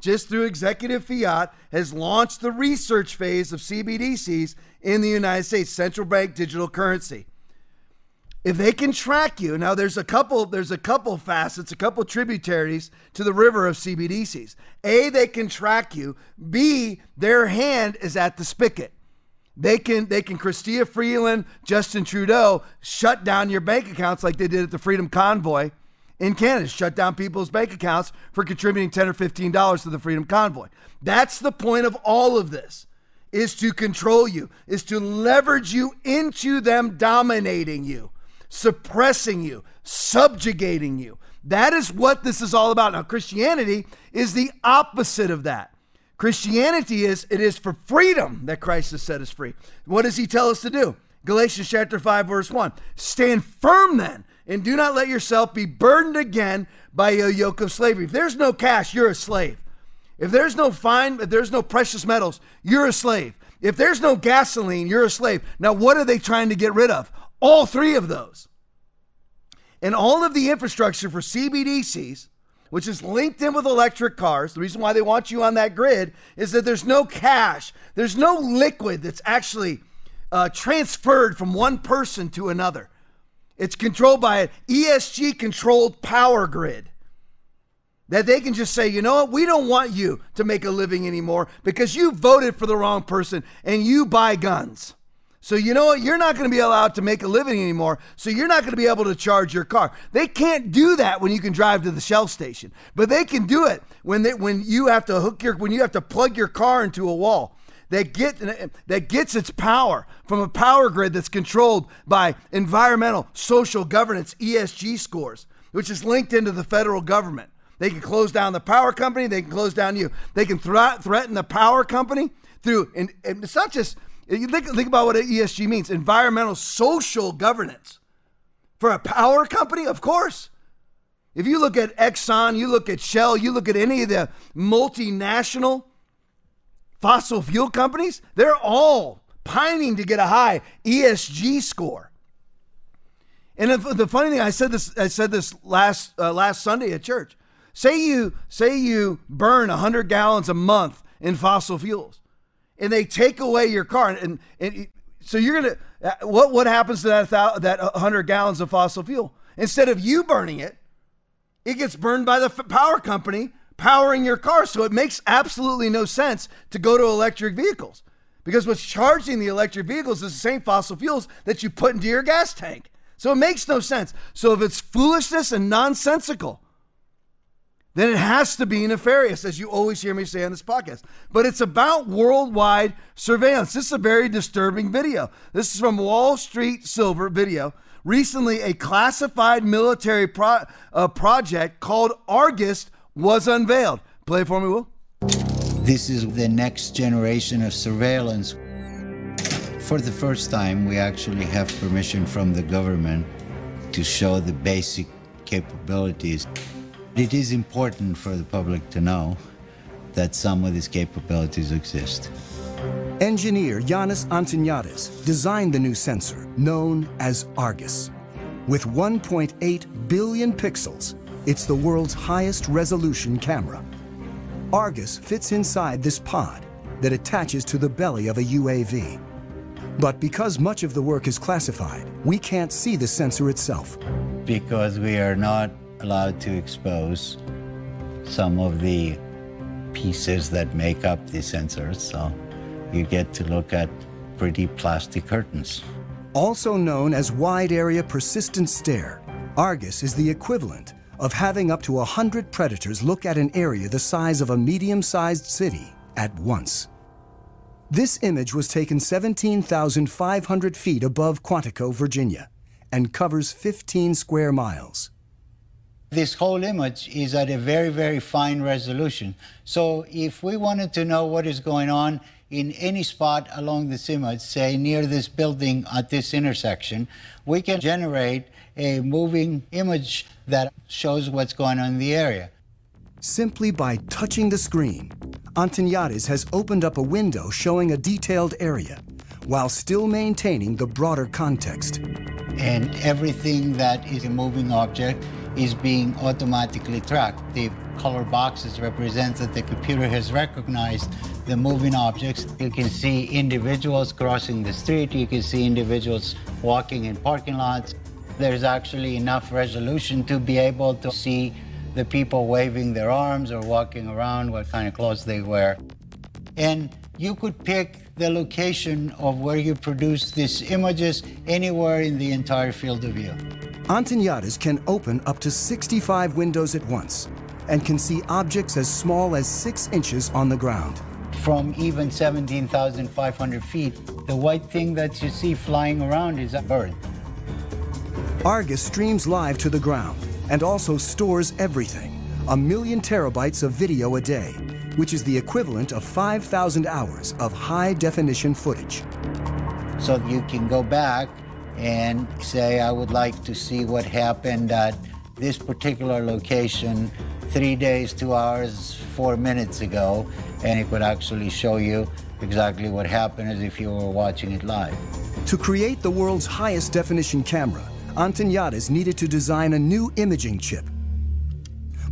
just through executive fiat, has launched the research phase of CBDCs in the United States, central bank digital currency. If they can track you, now there's a couple facets, a couple tributaries to the river of CBDCs. A, they can track you. B, their hand is at the spigot. They can Chrystia Freeland, Justin Trudeau, shut down your bank accounts like they did at the Freedom Convoy in Canada, shut down people's bank accounts for contributing $10 or $15 to the Freedom Convoy. That's the point of all of this, is to control you, is to leverage you into them dominating you, suppressing you, subjugating you. That is what this is all about. Now, Christianity is the opposite of that. Christianity is, it is for freedom that Christ has set us free. What does he tell us to do? Galatians chapter 5, verse 1. Stand firm then, and do not let yourself be burdened again by a yoke of slavery. If there's no cash, you're a slave. If there's no fine, if there's no precious metals, you're a slave. If there's no gasoline, you're a slave. Now, what are they trying to get rid of? All three of those. And all of the infrastructure for CBDCs, which is linked in with electric cars. The reason why they want you on that grid is that there's no cash. There's no liquid that's actually transferred from one person to another. It's controlled by an ESG-controlled power grid that they can just say, you know what, we don't want you to make a living anymore because you voted for the wrong person and you buy guns. So you know what? You're not going to be allowed to make a living anymore. So you're not going to be able to charge your car. They can't do that when you can drive to the Shell station, but they can do it when you have to plug your car into a wall. That gets its power from a power grid that's controlled by environmental, social governance, ESG scores, which is linked into the federal government. They can close down the power company. They can close down you. They can threaten the power company through, and it's not just. You think about what ESG means, environmental social governance. For a power company, of course. If you look at Exxon, you look at Shell, you look at any of the multinational fossil fuel companies, they're all pining to get a high ESG score. And the funny thing, I said this last Sunday at church. Say you burn 100 gallons a month in fossil fuels, and they take away your car. And so you're going to, what happens to that 100 gallons of fossil fuel? Instead of you burning it, it gets burned by the power company powering your car. So it makes absolutely no sense to go to electric vehicles, because what's charging the electric vehicles is the same fossil fuels that you put into your gas tank. So it makes no sense. So if it's foolishness and nonsensical, then it has to be nefarious, as you always hear me say on this podcast. But it's about worldwide surveillance. This is a very disturbing video. This is from Wall Street Silver video. Recently, a classified military project called Argus was unveiled. Play it for me, Will. This is the next generation of surveillance. For the first time, we actually have permission from the government to show the basic capabilities. It is important for the public to know that some of these capabilities exist. Engineer Yiannis Antoniades designed the new sensor, known as Argus. With 1.8 billion pixels, it's the world's highest resolution camera. Argus fits inside this pod that attaches to the belly of a UAV. But because much of the work is classified, we can't see the sensor itself. Because we are not allowed to expose some of the pieces that make up the sensors, so you get to look at pretty plastic curtains. Also known as wide area persistent stare, Argus is the equivalent of having up to 100 predators look at an area the size of a medium-sized city at once. This image was taken 17,500 feet above Quantico, Virginia, and covers 15 square miles. This whole image is at a very, very fine resolution. So if we wanted to know what is going on in any spot along this image, say near this building at this intersection, we can generate a moving image that shows what's going on in the area. Simply by touching the screen, Antoniades has opened up a window showing a detailed area while still maintaining the broader context. And everything that is a moving object is being automatically tracked. The color boxes represent that the computer has recognized the moving objects. You can see individuals crossing the street. You can see individuals walking in parking lots. There's actually enough resolution to be able to see the people waving their arms or walking around, what kind of clothes they wear. And you could pick the location of where you produce these images anywhere in the entire field of view. Antoniades can open up to 65 windows at once and can see objects as small as 6 inches on the ground. From even 17,500 feet, the white thing that you see flying around is a bird. Argus streams live to the ground and also stores everything, 1 million terabytes of video a day, which is the equivalent of 5,000 hours of high-definition footage. So you can go back and say, I would like to see what happened at this particular location 3 days, 2 hours, 4 minutes ago, and it would actually show you exactly what happened as if you were watching it live. To create the world's highest definition camera, Antoniades needed to design a new imaging chip.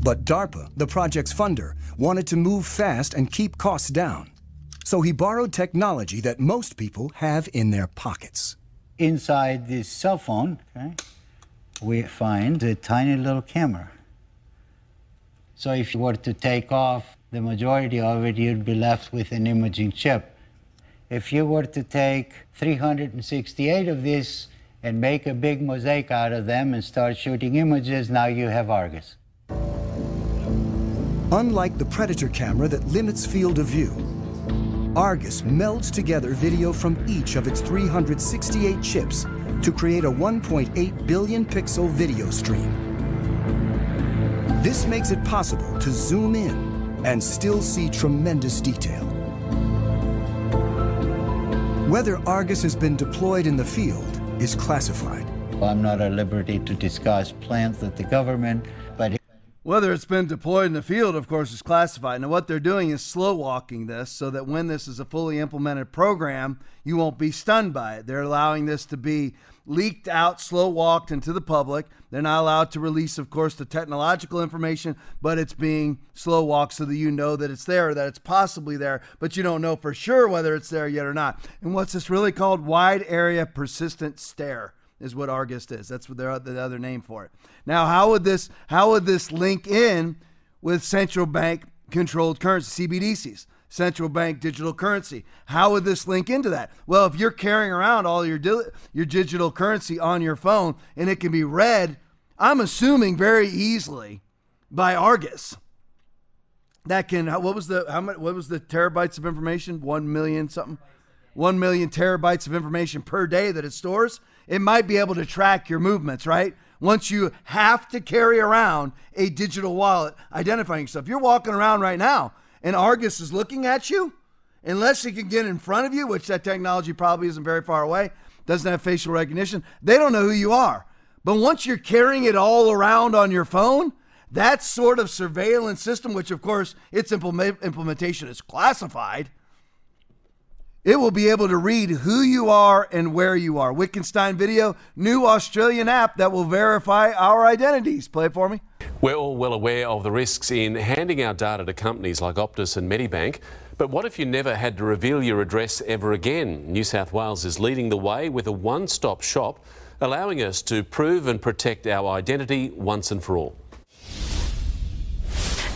But DARPA, the project's funder, wanted to move fast and keep costs down. So he borrowed technology that most people have in their pockets. Inside this cell phone, we find a tiny little camera. So if you were to take off the majority of it, you'd be left with an imaging chip. If you were to take 368 of this and make a big mosaic out of them and start shooting images, now you have Argus. Unlike the Predator camera that limits field of view, Argus melds together video from each of its 368 chips to create a 1.8 billion pixel video stream. This makes it possible to zoom in and still see tremendous detail. Whether Argus has been deployed in the field is classified. I'm not at liberty to discuss plans that the government, but whether it's been deployed in the field, of course, is classified. Now, what they're doing is slow walking this so that when this is a fully implemented program, you won't be stunned by it. They're allowing this to be leaked out, slow walked into the public. They're not allowed to release, of course, the technological information, but it's being slow walked so that you know that it's there, that it's possibly there, but you don't know for sure whether it's there yet or not. And what's this really called? Wide area persistent stare is what Argus is. That's what the other name for it. Now, how would this link in with central bank controlled currency, CBDCs, central bank digital currency? How would this link into that? Well, if you're carrying around all your digital currency on your phone and it can be read, I'm assuming very easily by Argus. That can, what was the terabytes of information? 1 million something. 1 million terabytes of information per day that it stores. It might be able to track your movements, right? Once you have to carry around a digital wallet identifying yourself. You're walking around right now and Argus is looking at you. Unless it can get in front of you, which that technology probably isn't very far away, doesn't have facial recognition, they don't know who you are. But once you're carrying it all around on your phone, that sort of surveillance system, which of course its implementation is classified, it will be able to read who you are and where you are. Wittgenstein Video, new Australian app that will verify our identities. Play it for me. We're all well aware of the risks in handing our data to companies like Optus and Medibank. But what if you never had to reveal your address ever again? New South Wales is leading the way with a one-stop shop, allowing us to prove and protect our identity once and for all.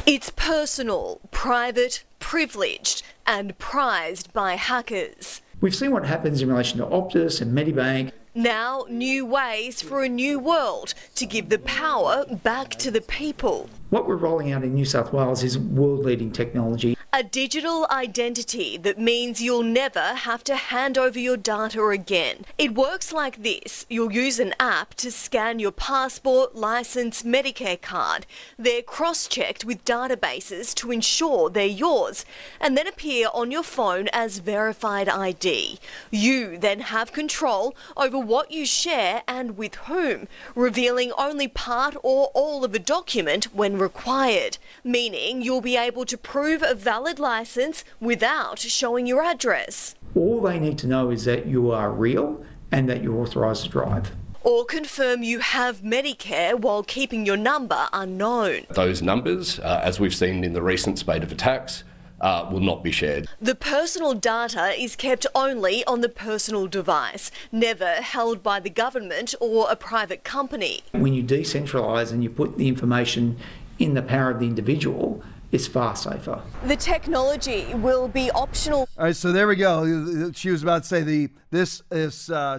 It's personal, private, privileged and prized by hackers. We've seen what happens in relation to Optus and Medibank. Now, new ways for a new world to give the power back to the people. What we're rolling out in New South Wales is world-leading technology. A digital identity that means you'll never have to hand over your data again. It works like this. You'll use an app to scan your passport, licence, Medicare card. They're cross-checked with databases to ensure they're yours and then appear on your phone as verified ID. You then have control over what you share and with whom, revealing only part or all of a document when required, meaning you'll be able to prove a valid license without showing your address. All they need to know is that you are real and that you're authorised to drive. Or confirm you have Medicare while keeping your number unknown. Those numbers, as we've seen in the recent spate of attacks, will not be shared. The personal data is kept only on the personal device, never held by the government or a private company. When you decentralise and you put the information in the power of the individual, is far safer. The technology will be optional. All right, so there we go. She was about to say this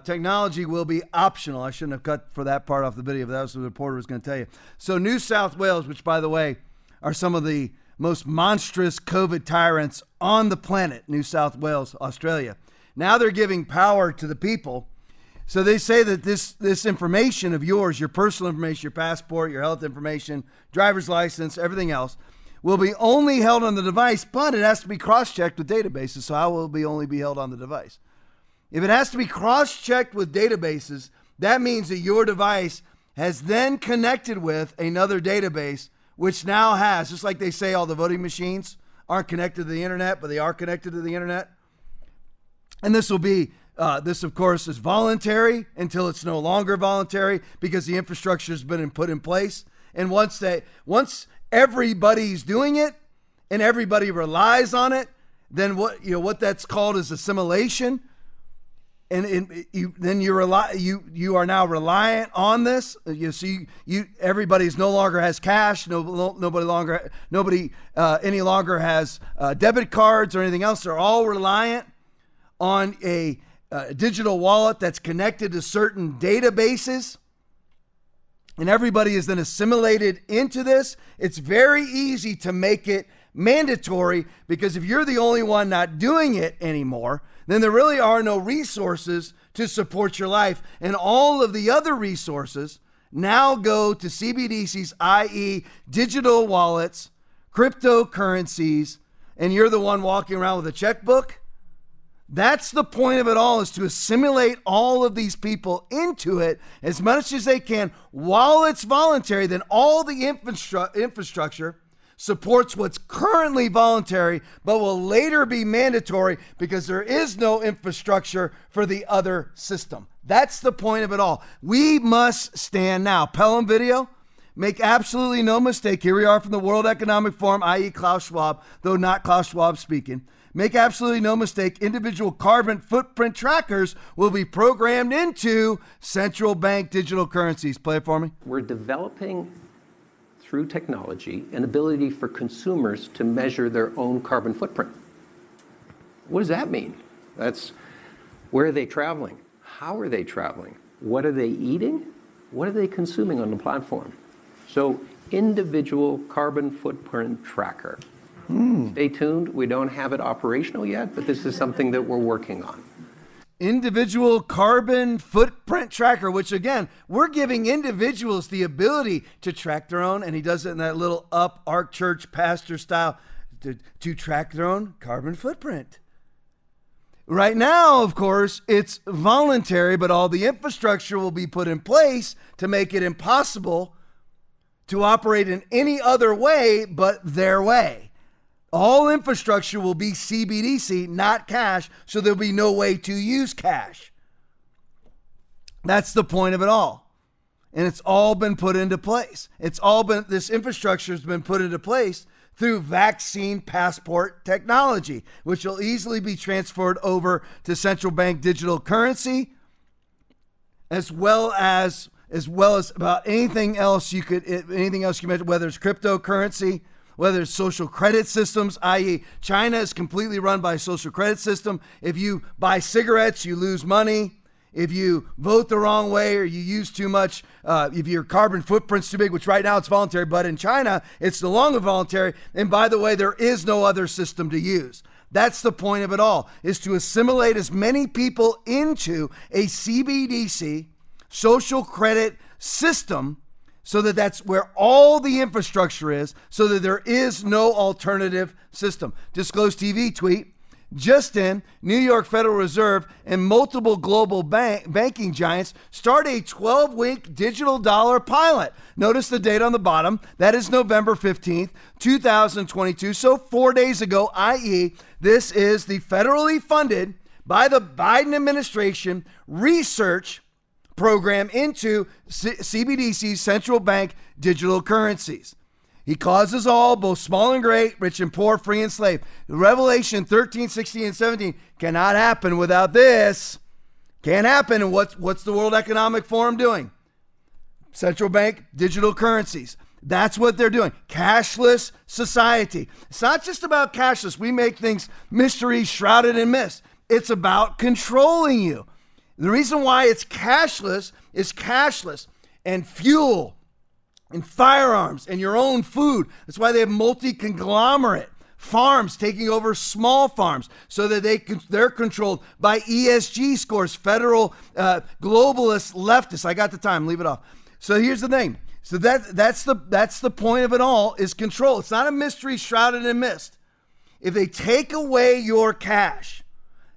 technology will be optional. I shouldn't have cut for that part off the video, but that was what the reporter was going to tell you. So New South Wales, which, by the way, are some of the most monstrous COVID tyrants on the planet, New South Wales, Australia. Now they're giving power to the people. So they say that this information of yours, your personal information, your passport, your health information, driver's license, everything else, will be only held on the device, but it has to be cross-checked with databases. So how will it only be held on the device? If it has to be cross-checked with databases, that means that your device has then connected with another database, which now has, just like they say all the voting machines aren't connected to the internet, but they are connected to the internet. And this will be, this of course is voluntary until it's no longer voluntary because the infrastructure has been put in place. And once everybody's doing it and everybody relies on it, then what that's called is assimilation. And you are now reliant on this. Everybody's no longer has cash. Nobody any longer has debit cards or anything else. They're all reliant on a digital wallet that's connected to certain databases. And everybody is then assimilated into this. It's very easy to make it mandatory because if you're the only one not doing it anymore, then there really are no resources to support your life. And all of the other resources now go to CBDCs, i.e. digital wallets, cryptocurrencies, and you're the one walking around with a checkbook. That's the point of it all, is to assimilate all of these people into it as much as they can. While it's voluntary, then all the infrastructure supports what's currently voluntary, but will later be mandatory because there is no infrastructure for the other system. That's the point of it all. We must stand now. Pelham video, make absolutely no mistake. Here we are from the World Economic Forum, i.e. Klaus Schwab, though not Klaus Schwab speaking. Make absolutely no mistake, individual carbon footprint trackers will be programmed into central bank digital currencies. Play it for me. We're developing, through technology, an ability for consumers to measure their own carbon footprint. What does that mean? That's where are they traveling? How are they traveling? What are they eating? What are they consuming on the platform? So, individual carbon footprint tracker. Stay tuned. We don't have it operational yet, but this is something that we're working on. Individual carbon footprint tracker, which again, we're giving individuals the ability to track their own. And he does it in that little up arc church pastor style to track their own carbon footprint. Right now, of course, it's voluntary, but all the infrastructure will be put in place to make it impossible to operate in any other way but their way. All infrastructure will be CBDC, not cash, so there'll be no way to use cash. That's the point of it all. And it's all been put into place. This infrastructure has been put into place through vaccine passport technology, which will easily be transferred over to central bank digital currency, as well as about anything else you mention, whether it's cryptocurrency, whether it's social credit systems, i.e. China is completely run by a social credit system. If you buy cigarettes, you lose money. if you vote the wrong way or you use too much, if your carbon footprint's too big, which right now it's voluntary, but in China, it's no longer voluntary. And by the way, there is no other system to use. That's the point of it all, is to assimilate as many people into a CBDC, social credit system, so that that's where all the infrastructure is, so that there is no alternative system. Disclosed TV tweet, just in, New York Federal Reserve and multiple global banking giants start a 12-week digital dollar pilot. Notice the date on the bottom. That is November 15th, 2022. So 4 days ago, i.e., this is the federally funded by the Biden administration research program into CBDC's central bank digital currencies. He causes all, both small and great, rich and poor, free and slave. Revelation 13, 16, and 17 cannot happen without this. Can't happen. And what's the World Economic Forum doing? Central bank digital currencies. That's what they're doing. Cashless society. It's not just about cashless. We make things mystery, shrouded in mist. It's about controlling you. The reason why it's cashless is cashless and fuel and firearms and your own food. That's why they have multi-conglomerate farms taking over small farms so that they're controlled by ESG scores, federal globalist leftists. I got the time, leave it off. So here's the thing. So that's the point of it all is control. It's not a mystery shrouded in mist. If they take away your cash,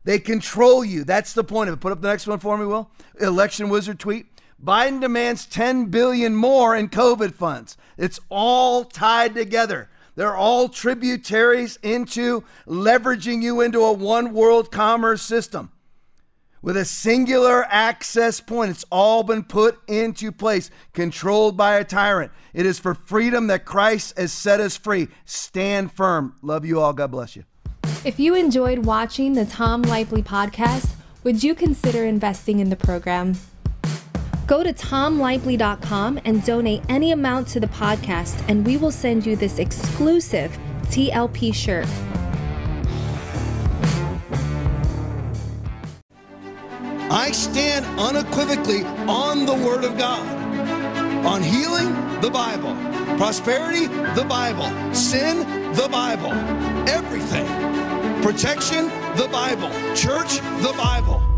they control you. That's the point of it. Put up the next one for me, Will. Election Wizard tweet. Biden demands $10 billion more in COVID funds. It's all tied together. They're all tributaries into leveraging you into a one world commerce system with a singular access point. It's all been put into place, controlled by a tyrant. It is for freedom that Christ has set us free. Stand firm. Love you all. God bless you. If you enjoyed watching the Tom Lipley podcast, would you consider investing in the program? Go to tomlipley.com and donate any amount to the podcast, and we will send you this exclusive TLP shirt. I stand unequivocally on the Word of God, on healing, the Bible, prosperity, the Bible, sin, the Bible, everything, protection, the Bible, church, the Bible.